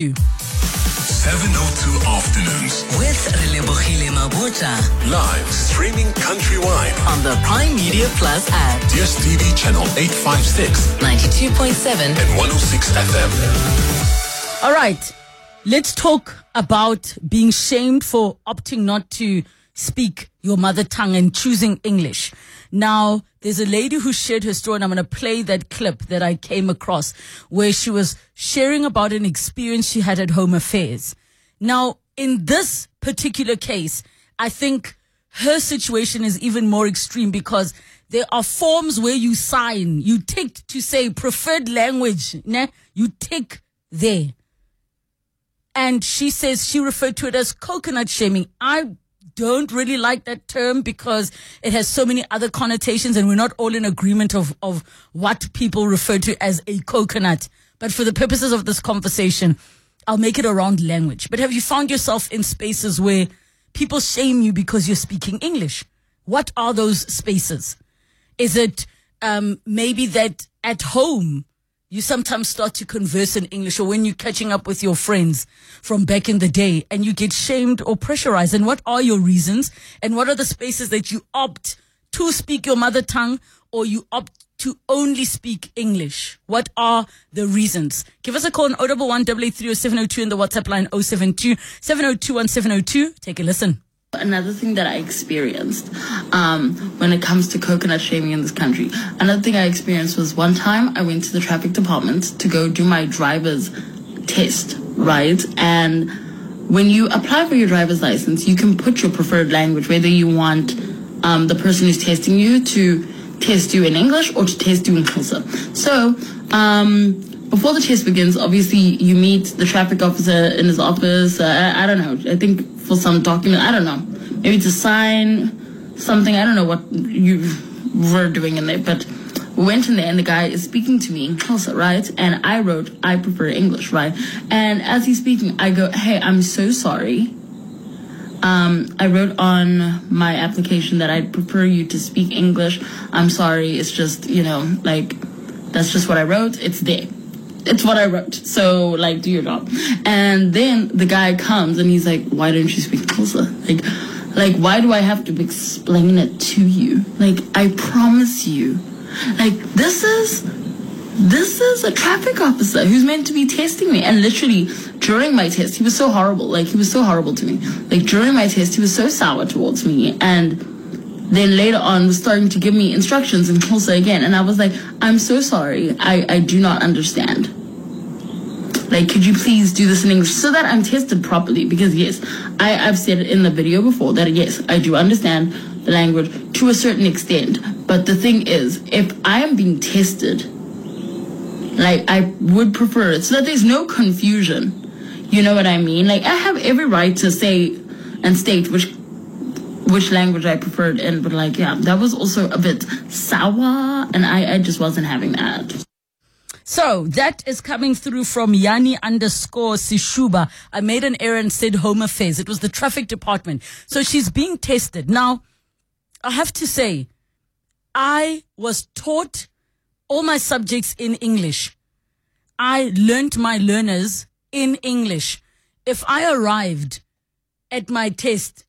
You. 702 Afternoons with Rilebo Hile Mabucha. Live streaming countrywide on the Prime Media Plus app, DSTV channel 856, 92.7 and 106 FM. All right, let's talk about being shamed for opting not to speak your mother tongue and choosing English. Now, there's a lady who shared her story, and I'm going to play that clip that I came across where she was sharing about an experience she had at Home Affairs. Now, in this particular case, I think her situation is even more extreme because there are forms where you sign, you tick to say preferred language, ne? You tick there. And she says she referred to it as coconut shaming. I don't really like that term because it has so many other connotations and we're not all in agreement of what people refer to as a coconut. But for the purposes of this conversation, I'll make it around language. But have you found yourself in spaces where people shame you because you're speaking English? What are those spaces? Is it maybe that at home you sometimes start to converse in English, or when you're catching up with your friends from back in the day and you get shamed or pressurized? And what are your reasons? And what are the spaces that you opt to speak your mother tongue or you opt to only speak English? What are the reasons? Give us a call on 011-883-0702 and the WhatsApp line 072-702-1702. Take a listen. Another thing that I experienced when it comes to coconut shaming in this country, another thing I experienced was one time I went to the traffic department to go do my driver's test, right? And when you apply for your driver's license, you can put your preferred language, whether you want the person who's testing you to test you in English or to test you in Xhosa. So, before the test begins, obviously, you meet the traffic officer in his office. I don't know. I think for some document. I don't know. Maybe to sign something. I don't know what you were doing in there. But we went in there, and the guy is speaking to me in Xhosa, right? And I wrote, I prefer English, right? And as he's speaking, I go, hey, I'm so sorry. I wrote on my application that I prefer you to speak English. I'm sorry. It's just, that's just what I wrote. It's there. It's what I wrote, so, do your job. And then the guy comes, and he's like, why don't you speak Xhosa? Like, why do I have to explain it to you? I promise you. This is a traffic officer who's meant to be testing me. And literally, during my test, he was so horrible. He was so horrible to me. During my test, he was so sour towards me. And then later on was starting to give me instructions in Xhosa again. And I was like, I'm so sorry. I do not understand. Could you please do this in English so that I'm tested properly? Because, yes, I've said it in the video before that, yes, I do understand the language to a certain extent. But the thing is, if I am being tested, I would prefer it so that there's no confusion. You know what I mean? I have every right to say and state which language I preferred, and but that was also a bit sour, and I just wasn't having that. So that is coming through from Yani_Sishuba. I made an error and said Home Affairs. It was the traffic department. So she's being tested. Now, I have to say, I was taught all my subjects in English. I learnt my learners in English. If I arrived at my test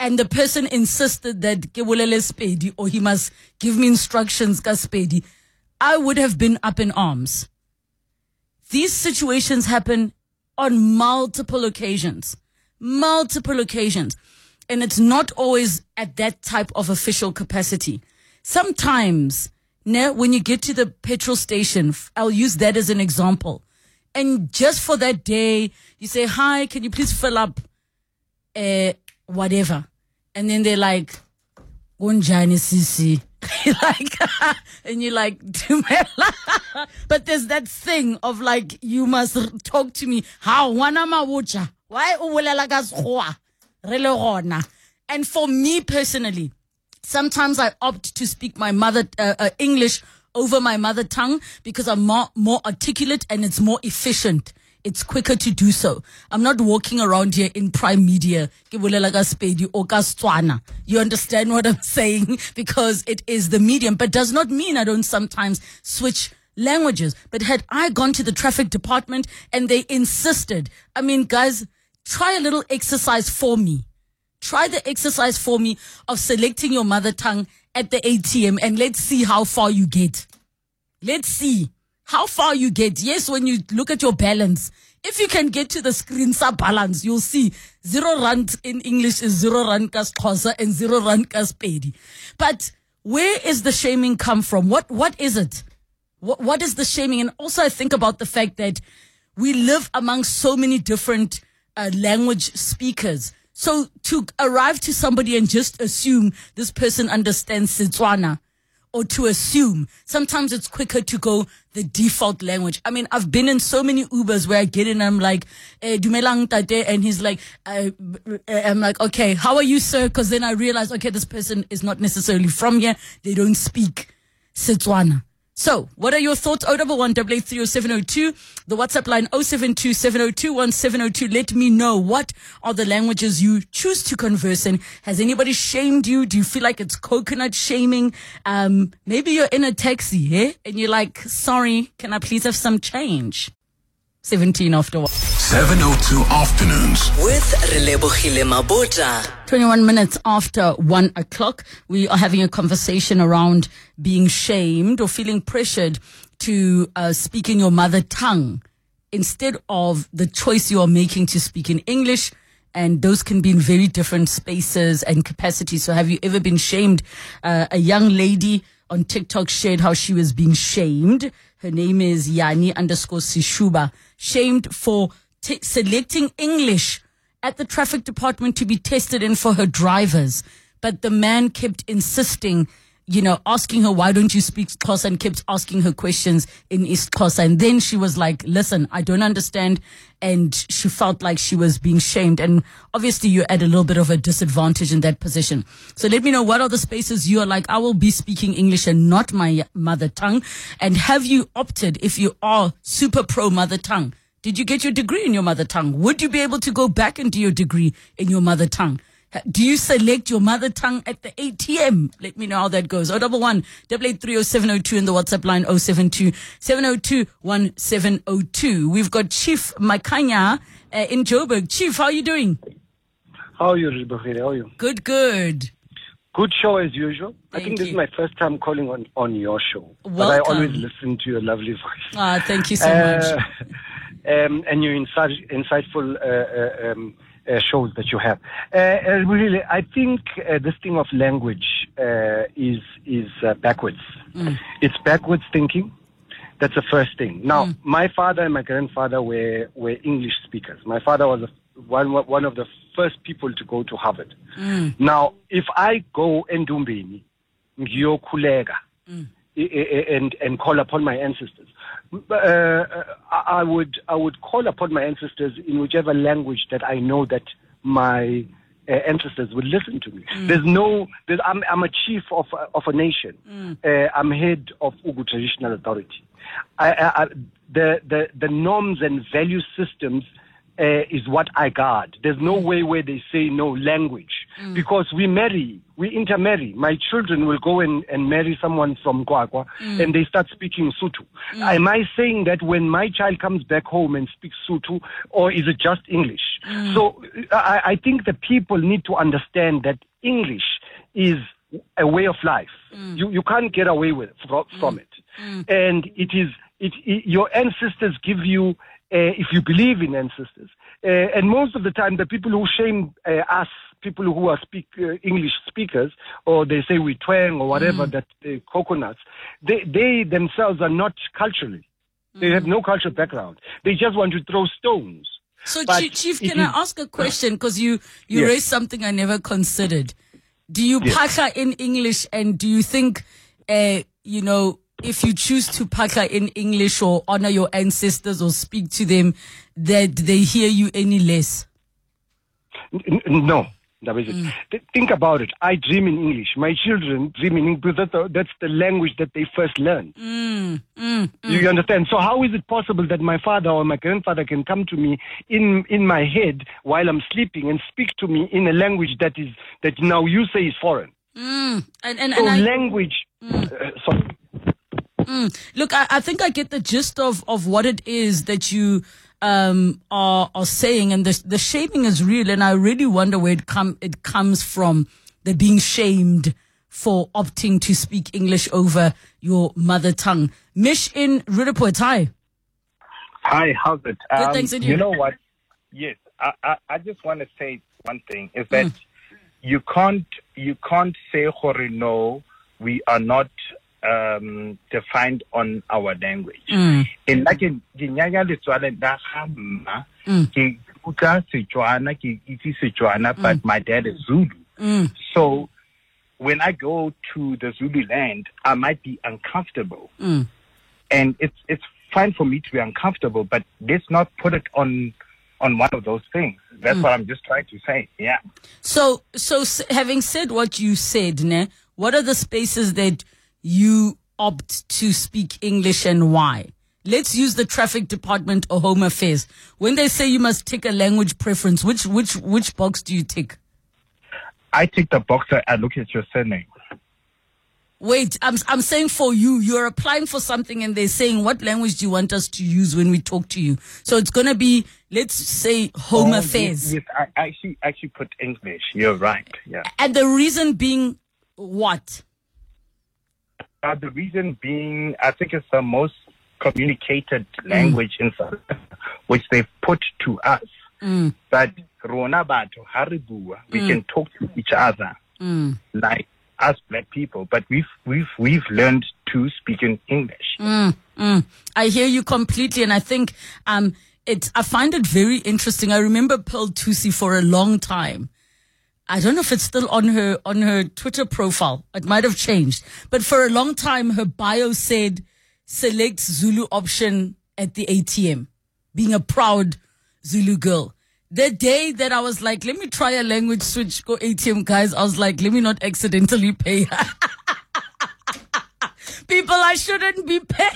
and the person insisted that Kebulele Sipedi, or he must give me instructions ka Sipedi, I would have been up in arms. These situations happen on multiple occasions. And it's not always at that type of official capacity. Sometimes, when you get to the petrol station, I'll use that as an example. And just for that day, you say, hi, can you please fill up whatever, and then they're like, "Unjani sisi," and you're like, "Dumela." But there's that thing of you must talk to me. How wana mawucha? Why uwulela kashoa? Relogona. And for me personally, sometimes I opt to speak my mother English over my mother tongue because I'm more articulate and it's more efficient. It's quicker to do so. I'm not walking around here in Prime Media. You understand what I'm saying? Because it is the medium, but does not mean I don't sometimes switch languages. But had I gone to the traffic department and they insisted, I mean, guys, try a little exercise for me. Try the exercise for me of selecting your mother tongue at the ATM, and let's see how far you get. Let's see how far you get. Yes, when you look at your balance, if you can get to the screen sub balance, you'll see 0 rand in English is 0 rand ka Xhosa and 0 rand ka Sipedi. But where is the shaming come from? What is it? What is the shaming? And also I think about the fact that we live among so many different language speakers. So to arrive to somebody and just assume this person understands Setswana, or to assume, sometimes it's quicker to go the default language. I mean, I've been in so many Ubers where I get in and I'm like, dumelang tate, and he's like, I'm like, okay, how are you, sir? Because then I realize, okay, this person is not necessarily from here. They don't speak Setswana. So, what are your thoughts? 011-883-0702, the WhatsApp line 072-702-1702. Let me know, what are the languages you choose to converse in? Has anybody shamed you? Do you feel like it's coconut shaming? Maybe you're in a taxi, and you're like, sorry, can I please have some change? 17 after what? 7:02 afternoons with Rilebo Hile Mabucha. 21 minutes after 1 o'clock, we are having a conversation around being shamed or feeling pressured to speak in your mother tongue instead of the choice you are making to speak in English. And those can be in very different spaces and capacities. So have you ever been shamed? A young lady on TikTok shared how she was being shamed. Her name is Yani_Sishuba. Shamed for selecting English at the traffic department to be tested in for her drivers. But the man kept insisting, you know, asking her, why don't you speak Xhosa, and kept asking her questions in isiXhosa. And then she was like, listen, I don't understand. And she felt like she was being shamed. And obviously you're at a little bit of a disadvantage in that position. So let me know, what are the spaces you are like, I will be speaking English and not my mother tongue. And have you opted, if you are super pro mother tongue, did you get your degree in your mother tongue? Would you be able to go back and do your degree in your mother tongue? Do you select your mother tongue at the ATM? Let me know how that goes. 011-883-0702 in the WhatsApp line 072-702-1702. We've got Chief Makanya in Joburg. Chief, how are you doing? How are you, Rilebo? How are you? Good. Good show as usual. I think this is my first time calling on your show. Welcome. But I always listen to your lovely voice. Thank you so much. And your insightful shows that you have. Really, I think this thing of language is backwards. It's backwards thinking. That's the first thing. Now, my father and my grandfather were English speakers. My father was one of the first people to go to Harvard. Now, if I go endumbeni, ngiyokhuleka and call upon my ancestors, I would call upon my ancestors in whichever language that I know that my ancestors would listen to me. I'm a chief of a nation. I'm head of Ugu Traditional Authority. The norms and value systems is what I guard. There's no way where they say no language, because we intermarry. My children will go and marry someone from Kwakwa, and they start speaking Sotho. Am I saying that when my child comes back home and speaks Sotho, or is it just English? So I think the people need to understand that English is a way of life. You can't get away from it, and it is your ancestors give you. If you believe in ancestors. And most of the time, the people who shame us, people who are English speakers, or they say we twang or whatever, that coconuts, they themselves are not culturally. They have no cultural background. They just want to throw stones. So, Chief, can I ask a question? Because you yes. raised something I never considered. Do you yes. pakha in English, and do you think, if you choose to pakha in English or honor your ancestors or speak to them, that they hear you any less? No. Think about it. I dream in English. My children dream in English. That's the language that they first learned. You understand? So how is it possible that my father or my grandfather can come to me in my head while I'm sleeping and speak to me in a language that now you say is foreign? And language... sorry. Look, I think I get the gist of what it is that you are saying, and the shaming is real, and I really wonder where it comes from. They're being shamed for opting to speak English over your mother tongue. Mish in Rilebo, hi. Hi, how's it? Good, thanks, and you know what? Yes, I just want to say one thing, is that you can't say, no, we are not defined on our language. In like in Ginyanya Litswana da Hamma, ki Uka Setswana, ki iti Setswana, but my dad is Zulu. So when I go to the Zulu land, I might be uncomfortable. And it's fine for me to be uncomfortable, but let's not put it on one of those things. That's what I'm just trying to say. Yeah. So having said what you said, ne, what are the spaces that you opt to speak English and why? Let's use the traffic department or Home Affairs. When they say you must tick a language preference, which box do you tick? I tick the box that I look at your surname. Wait, I'm saying for you, you're applying for something and they're saying, what language do you want us to use when we talk to you? So it's going to be, let's say, Home Affairs. Yes, I actually put English. You're right. Yeah. And the reason being what? The reason being, I think it's the most communicated language in South Africa, which they've put to us. But we can talk to each other like us black people, but we've learned to speak in English. I hear you completely, and I think I find it very interesting. I remember Pearl Tusi for a long time. I don't know if it's still on her Twitter profile. It might have changed, but for a long time her bio said select Zulu option at the ATM, being a proud Zulu girl. The day that I was like, let me try a language switch, go ATM, guys, I was like, let me not accidentally pay. People, I shouldn't be paying.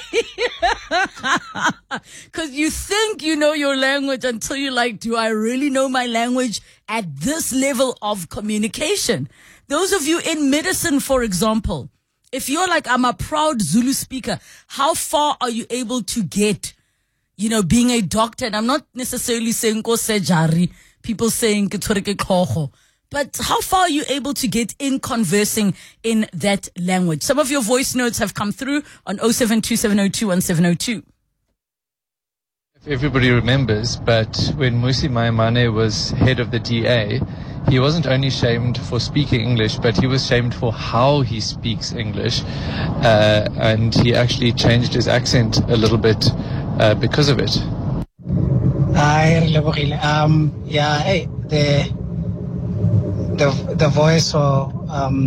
Because you think you know your language until you're like, do I really know my language at this level of communication? Those of you in medicine, for example, if you're like, I'm a proud Zulu speaker, how far are you able to get? You know, being a doctor, and I'm not necessarily saying go sejari, people saying ketoreke koho, but how far are you able to get in conversing in that language? Some of your voice notes have come through on 0727021702. If everybody remembers, but when Musi Maimane was head of the DA, he wasn't only shamed for speaking English, but he was shamed for how he speaks English, and he actually changed his accent a little bit because of it. Hi, Rilebo Hile. Yeah, hey, the voice or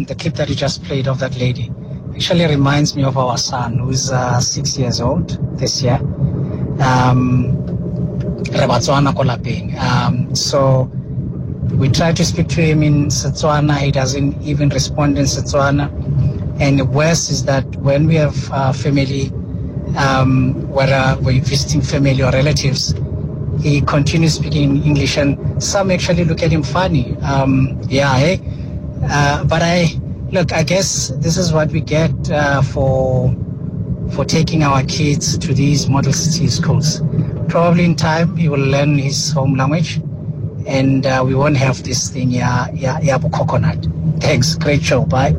the clip that you just played of that lady actually reminds me of our son, who's 6 years old this year. So we try to speak to him in Setswana. He doesn't even respond in Setswana. And the worst is that when we have family, whether we're visiting family or relatives, he continues speaking English, and some actually look at him funny. But I guess this is what we get for taking our kids to these model city schools. Probably in time he will learn his home language, and we won't have this thing, coconut. Thanks, great show, bye.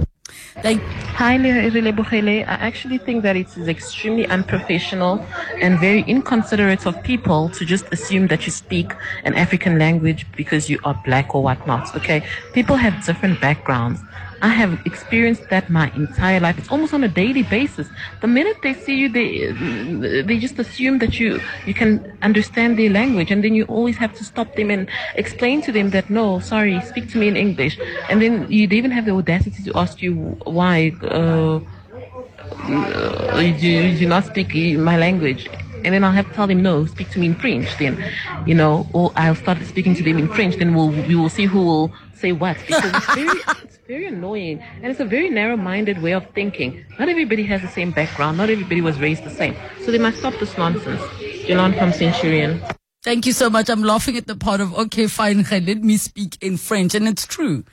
Hi, Rilebo Hile. I actually think that it is extremely unprofessional and very inconsiderate of people to just assume that you speak an African language because you are black or whatnot. Okay, people have different backgrounds. I have experienced that my entire life. It's almost on a daily basis. The minute they see you, they just assume that you can understand their language, and then you always have to stop them and explain to them that, no, sorry, speak to me in English. And then you even have the audacity to ask you why you do not speak my language. And then I'll have to tell them, no, speak to me in French then, you know, or I'll start speaking to them in French, then we will see who will say what, because it's very annoying, and it's a very narrow-minded way of thinking. Not everybody has the same background, not everybody was raised the same, so they must stop this nonsense. Julian from Centurion. Thank you so much. I'm laughing at the part of, okay, fine, let me speak in French, and it's true.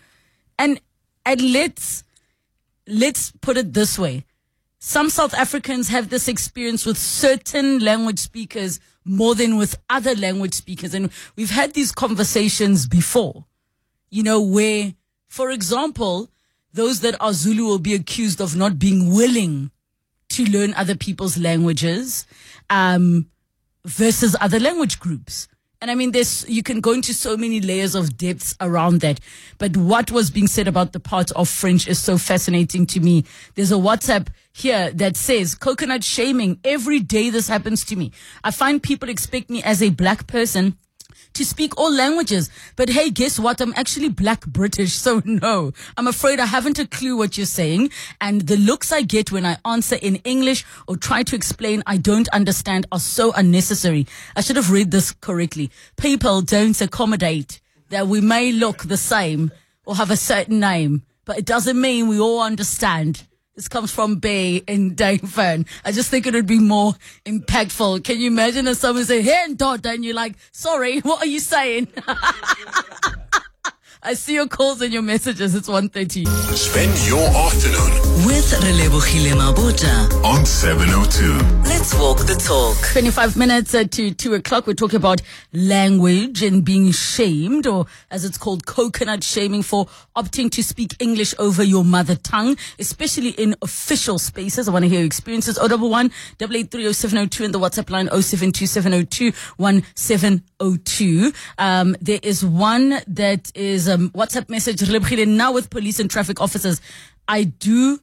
And let's put it this way. some South Africans have this experience with certain language speakers more than with other language speakers. And we've had these conversations before, you know, where, for example, those that are Zulu will be accused of not being willing to learn other people's languages versus other language groups. And I mean, you can go into so many layers of depths around that. But what was being said about the part of French is so fascinating to me. There's a WhatsApp here that says, coconut shaming. Every day this happens to me. I find people expect me as a black person to speak all languages. But hey, guess what? I'm actually black British. So no, I'm afraid I haven't a clue what you're saying. And the looks I get when I answer in English or try to explain I don't understand are so unnecessary. I should have read this correctly. People don't accommodate that we may look the same or have a certain name, but it doesn't mean we all understand. This comes from Bay in Dayfern. I just think it would be more impactful. Can you imagine if someone said, hey, daughter, and you're like, sorry, what are you saying? I see your calls and your messages. It's 1:30. Spend your afternoon with Rilebo Hile Mabucha on 702. Let's walk the talk. 25 minutes to 2 o'clock. We're talking about language and being shamed, or as it's called, coconut shaming, for opting to speak English over your mother tongue, especially in official spaces. I want to hear your experiences. 011-883-0702 and the WhatsApp line 072-702-1702. There is one that is WhatsApp message. Now with police and traffic officers, I do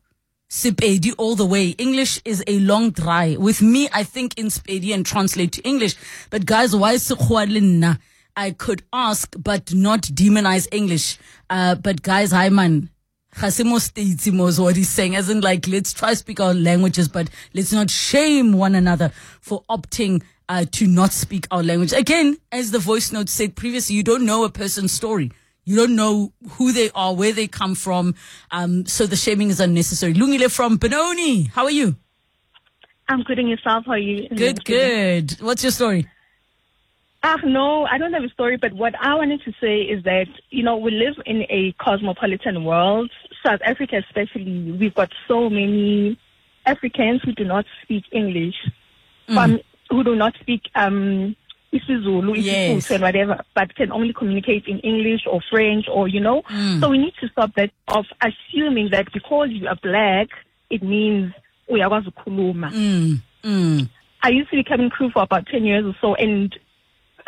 Sipedi all the way. English is a long dry. With me, I think in Sipedi and translate to English. But guys, why Sikhualinna? I could ask, but not demonize English. But guys, hi man. Khasimo Steitsimo is what he's saying. As in, like, let's try to speak our languages, but let's not shame one another for opting to not speak our language. Again, as the voice note said previously, you don't know a person's story. You don't know who they are, where they come from. So the shaming is unnecessary. Lungile from Benoni, how are you? I'm good, and yourself? How are you? Good, good. What's your story? No, I don't have a story. But what I wanted to say is that, you know, we live in a cosmopolitan world. South Africa especially, we've got so many Africans who do not speak English, who do not speak isiZulu, isiXhosa, and whatever, but can only communicate in English or French or, you know. So we need to stop that of assuming that because you are black, it means uyakwazi ukukhuluma. I used to be cabin crew for about 10 years or so, and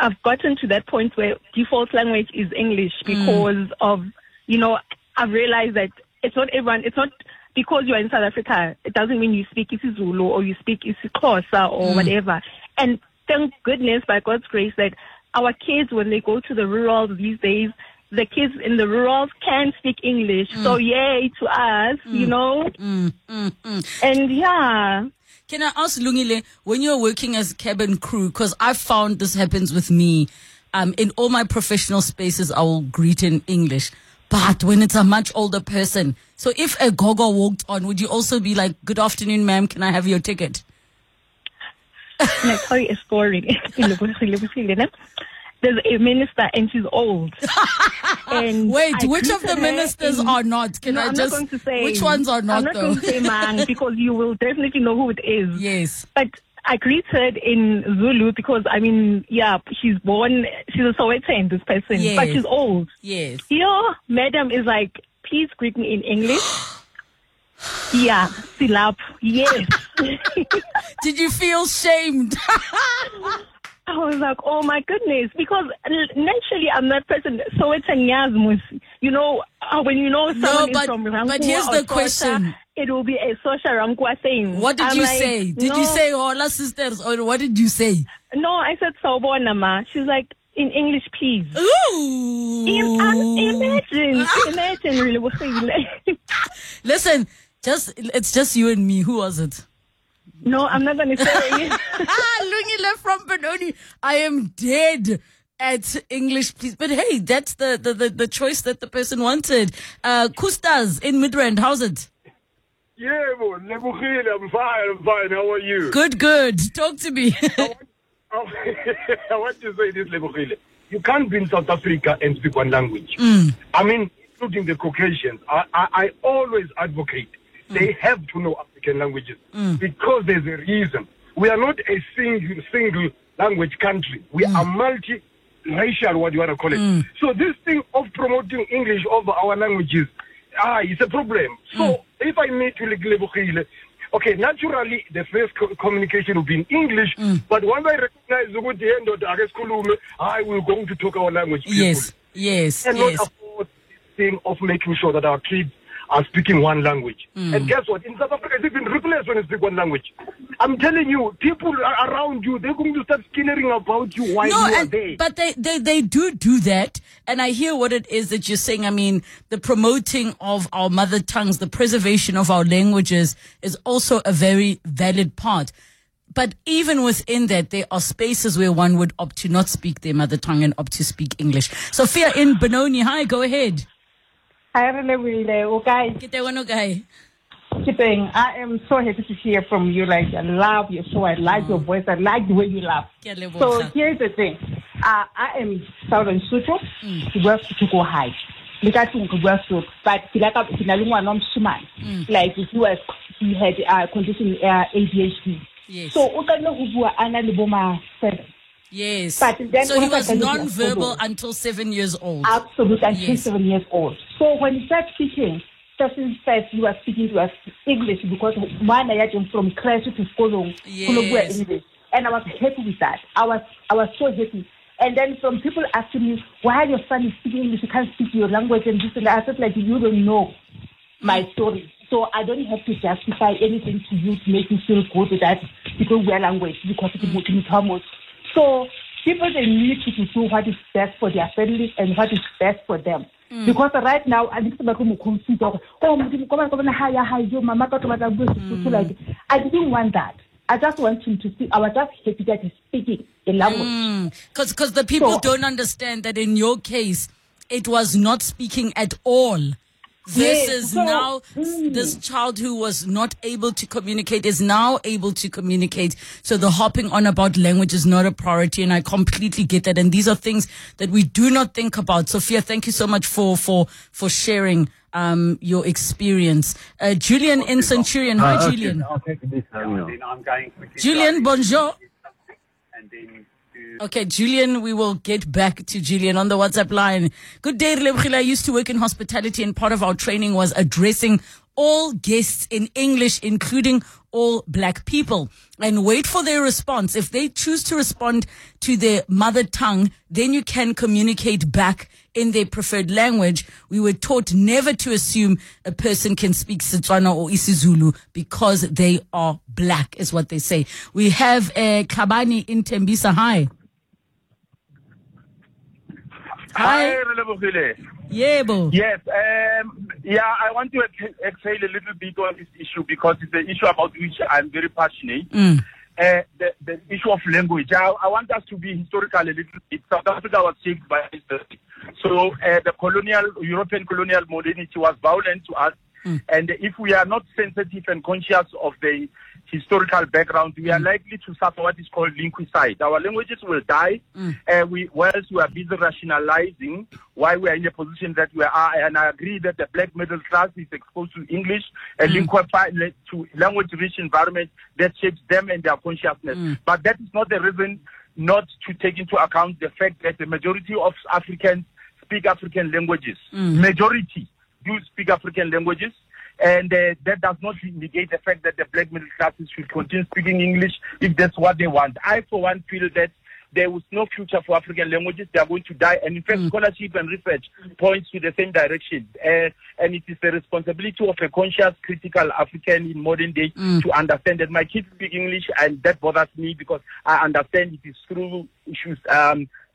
I've gotten to that point where default language is English because of, you know, I've realized that it's not everyone, it's not because you're in South Africa, it doesn't mean you speak isiZulu or you speak isiXhosa or whatever. And thank goodness, by God's grace, that our kids, when they go to the rural these days, the kids in the rurals can speak English. So yay to us, you know. And yeah. Can I ask, Lungile, when you're working as cabin crew, because I've found this happens with me, in all my professional spaces, I will greet in English. But when it's a much older person, so if a gogo walked on, would you also be like, good afternoon, ma'am, can I have your ticket? And I tell you a story. There's a minister and she's old. And which of the ministers are not? Which ones are not? I'm not going to say, man, because you will definitely know who it is. Yes. But I greeted in Zulu because, I mean, yeah, she's a Sowetan, this person, yes, but she's old. Yes. Your madam is like, please greet me in English. Yeah, silap. Yes. Did you feel shamed? I was like, oh my goodness, because naturally I'm that person. So it's a nyazmus, you know, when you know someone is from Rankwa. But here's the question: it will be a social Rankwa thing. What did you say? Did you say hola sisters, or what did you say? No, I said sawubona ma. She's like, in English, please. Ooh! Imagine, really. Listen. It's just you and me. Who was it? No, I'm not going to say it. Lungile from Benoni. I am dead at English, please. But hey, that's the choice that the person wanted. Kustas in Midrand, how's it? Yeah, I'm fine. How are you? Good. Talk to me. I want to say this, Lebohile. You can't be in South Africa and speak one language. I mean, including the Caucasians. I always advocate They have to know African languages because there's a reason. We are not a single language country. We are multi-racial, what you want to call it. So this thing of promoting English over our languages, it's a problem. So if I meet Rilebo Hile, okay, naturally, the first communication will be in English, but once I recognize the end of the I will go to talk our language. Yes. And not afford this thing of making sure that our kids are speaking one language. And guess what? In South Africa, it's even replaced when you speak one language. I'm telling you, people are around you, they're going to start skinnering about you while you are there. But they do that. And I hear what it is that you're saying. I mean, the promoting of our mother tongues, the preservation of our languages is also a very valid part. But even within that, there are spaces where one would opt to not speak their mother tongue and opt to speak English. Sophia in Benoni, hi, go ahead. Hi, okay. I am so happy to hear from you. Like, I love your show. I like your voice. I like the way you laugh. So here's the thing. I am Southern Sotho. We have to go high. But like if you were, he had a condition ADHD. Yes. So yes. But then so he was non-verbal until 7 years old. Absolutely, until 7 years old. So when he started speaking, just says you are speaking to us English because one I am from Christ to school English. And I was happy with that. I was so happy. And then some people asking me, why your son is speaking English, you can't speak your language and this and that. I said, like, you don't know my story. So I don't have to justify anything to you to make you feel good with that because we are language, because it's almost. So people, they need to do what is best for their families and what is best for them. Because right now, I didn't want that. I just want him to speak. I was just happy that he's speaking the language. Because the people don't understand that in your case, it was not speaking at all. Versus now, this child who was not able to communicate is now able to communicate. So the hopping on about language is not a priority, and I completely get that. And these are things that we do not think about. Sophia, thank you so much for sharing your experience. Julian in Centurion. Hi, Julian. Julian, bonjour. Okay, Julian, we will get back to Julian on the WhatsApp line. Good day, Rilebo Hile. I used to work in hospitality and part of our training was addressing all guests in English, including all black people, and wait for their response. If they choose to respond to their mother tongue, then you can communicate back in their preferred language. We were taught never to assume a person can speak Setswana or isiZulu because they are black, is what they say. We have Kabani in Tembisa. Hi. Hi, Rilebo Hile. Yebo. Yes. I want to exhale a little bit on this issue because it's an issue about which I'm very passionate. The issue of language. I want us to be historical a little bit. South Africa was shaped by history. So the European colonial modernity was violent to us. And if we are not sensitive and conscious of the historical background, we are likely to suffer what is called linguicide. Our languages will die, whilst we are busy rationalizing why we are in the position that we are. And I agree that the black middle class is exposed to English, and to language-rich environment that shapes them and their consciousness. But that is not the reason not to take into account the fact that the majority of Africans speak African languages. Majority do speak African languages. And that does not negate the fact that the black middle classes should continue speaking English if that's what they want. I, for one, feel that there was no future for African languages. They are going to die. And in fact, scholarship and research points to the same direction. And it is the responsibility of a conscious, critical African in modern day to understand that my kids speak English, and that bothers me because I understand it is through issues,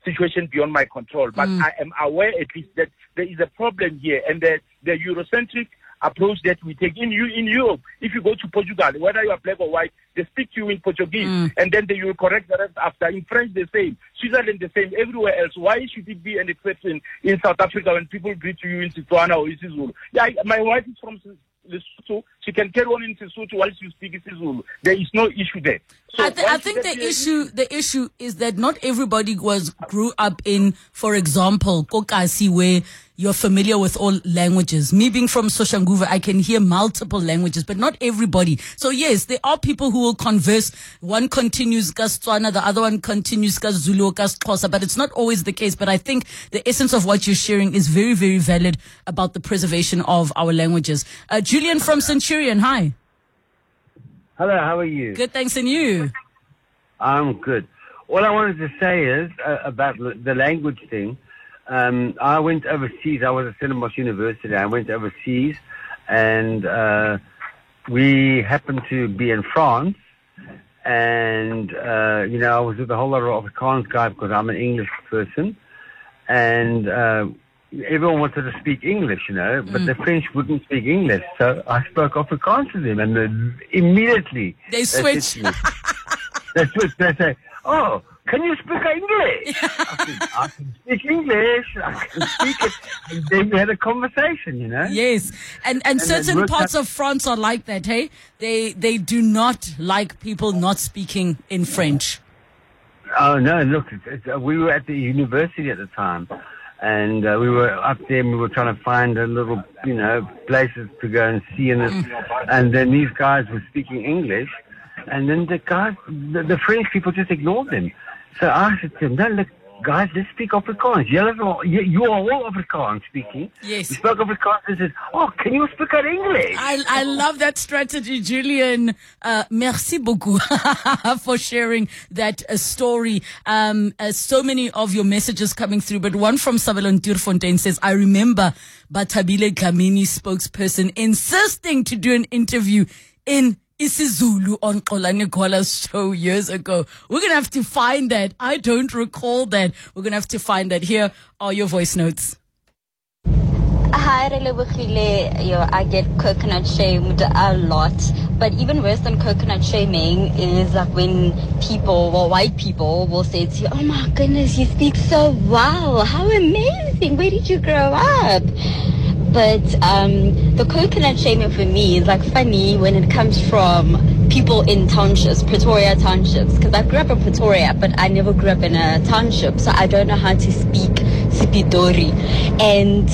situation beyond my control. But I am aware at least that there is a problem here, and that the Eurocentric approach that we take in Europe. If you go to Portugal, whether you are black or white, they speak to you in Portuguese, and then they will correct the rest after. In French, the same. Switzerland, the same. Everywhere else. Why should it be an exception in South Africa when people greet you in Setswana or isiZulu? Yeah, my wife is from Lesotho. She can carry on in Sesotho while she speaks isiZulu. There is no issue there. So I think the issue is that not everybody grew up in, for example, Kokasi, where you're familiar with all languages. Me being from Soshanguve, I can hear multiple languages, but not everybody. So yes, there are people who will converse. One continues ka Setswana, the other one continues ka Zulu, ka Xhosa, but it's not always the case. But I think the essence of what you're sharing is very, very valid about the preservation of our languages. Julian from Centurion, hi. Hello, how are you? Good, thanks, and you? I'm good. All I wanted to say is about the language thing. I went overseas. I was at Stellenbosch University. I went overseas, and we happened to be in France. And, you know, I was with a whole lot of Afrikaans guys because I'm an English person. And everyone wanted to speak English, you know, but the French wouldn't speak English. So I spoke Afrikaans to them, and immediately they switched. They switched. They say, oh, can you speak English? I can speak English. I can speak it. And then we had a conversation, you know. Yes, and certain parts of France are like that. Hey, they do not like people not speaking in French. Oh no! Look, we were at the university at the time, and we were up there. And we were trying to find a little, you know, places to go and see, and then these guys were speaking English, and then the guys, the French people just ignored them. So I said to them, no, look, guys, let's speak Afrikaans. You are all Afrikaans speaking. Yes. We spoke Afrikaans and said, oh, can you speak our English? I love that strategy, Julian. Merci beaucoup for sharing that story. So many of your messages coming through, but one from Savelon Tirfontaine says, I remember Batabile Kamini's spokesperson insisting to do an interview in isiZulu on Xolani Gola's show years ago. We're going to have to find that. I don't recall that. We're going to have to find that. Here are your voice notes. Hi, Rilebo Hile. Yo, I get coconut shamed a lot. But even worse than coconut shaming is like when people, well, white people will say to you, oh my goodness, you speak so well. How amazing. Where did you grow up? But the coconut shaming for me is like funny when it comes from people in townships, Pretoria townships, because I grew up in Pretoria, but I never grew up in a township, so I don't know how to speak Sipedi. And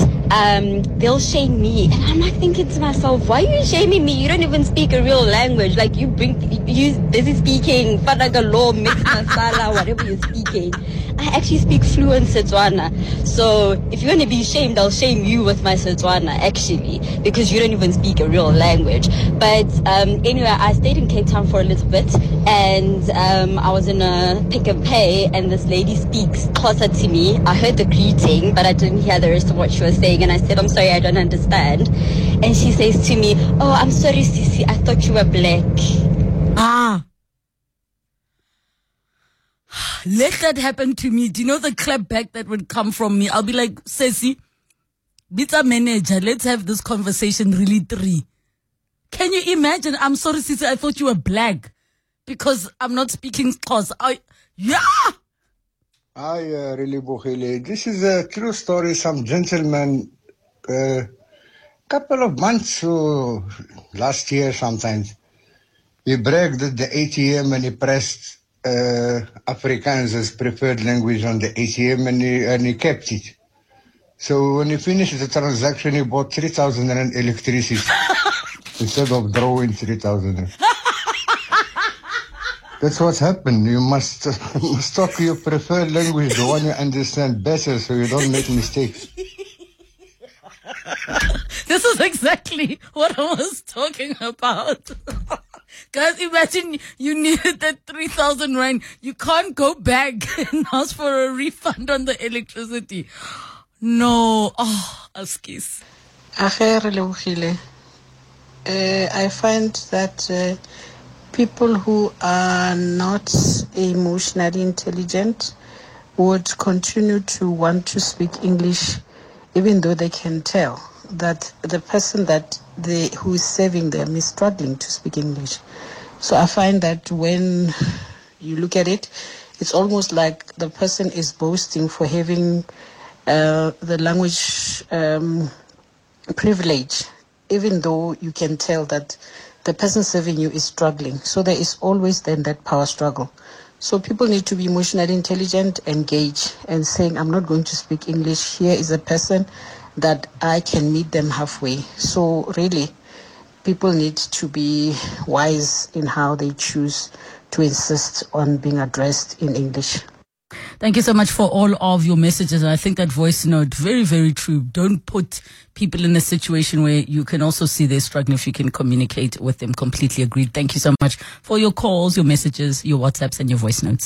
they'll shame me, and I'm like thinking to myself, why are you shaming me? You don't even speak a real language. Like you busy speaking Fadagalo, mixed masala, whatever you're speaking. I actually speak fluent Setswana. So if you're going to be shamed, I'll shame you with my Setswana, actually, because you don't even speak a real language. But anyway, I stayed in Cape Town for a little bit, and I was in a Pick and Pay, and this lady speaks Xhosa to me. I heard the greeting, but I didn't hear the rest of what she was saying, and I said, I'm sorry, I don't understand. And she says to me, oh, I'm sorry, Sisi, I thought you were black. Ah. Let that happen to me. Do you know the clap back that would come from me? I'll be like, Sesi, bitter manager, let's have this conversation really three. Can you imagine? I'm sorry, Sisi, I thought you were black because I'm not speaking cause. Yeah! Hi, Rilebo Hile. This is a true story. Some gentleman, couple of months last year sometimes, he bragged at the ATM and he pressed Afrikaans as preferred language on the ATM, and he kept it. So when he finished the transaction, he bought 3,000 rand electricity instead of drawing 3,000 rand. That's what happened. You must talk your preferred language, the one you understand better, so you don't make mistakes. This is exactly what I was talking about. Guys, imagine you needed that 3,000 rand. You can't go back and ask for a refund on the electricity. No. Oh, Askis. I find that people who are not emotionally intelligent would continue to want to speak English, even though they can tell that the person who is serving them is struggling to speak English. So I find that when you look at it, it's almost like the person is boasting for having the language privilege, even though you can tell that the person serving you is struggling. So there is always then that power struggle. So people need to be emotionally intelligent, engage, and saying, I'm not going to speak English. Here is a person that I can meet them halfway. So really, people need to be wise in how they choose to insist on being addressed in English. Thank you so much for all of your messages. I think that voice note, very, very true. Don't put people in a situation where you can also see they're struggling if you can communicate with them. Completely agreed. Thank you so much for your calls, your messages, your WhatsApps and your voice notes.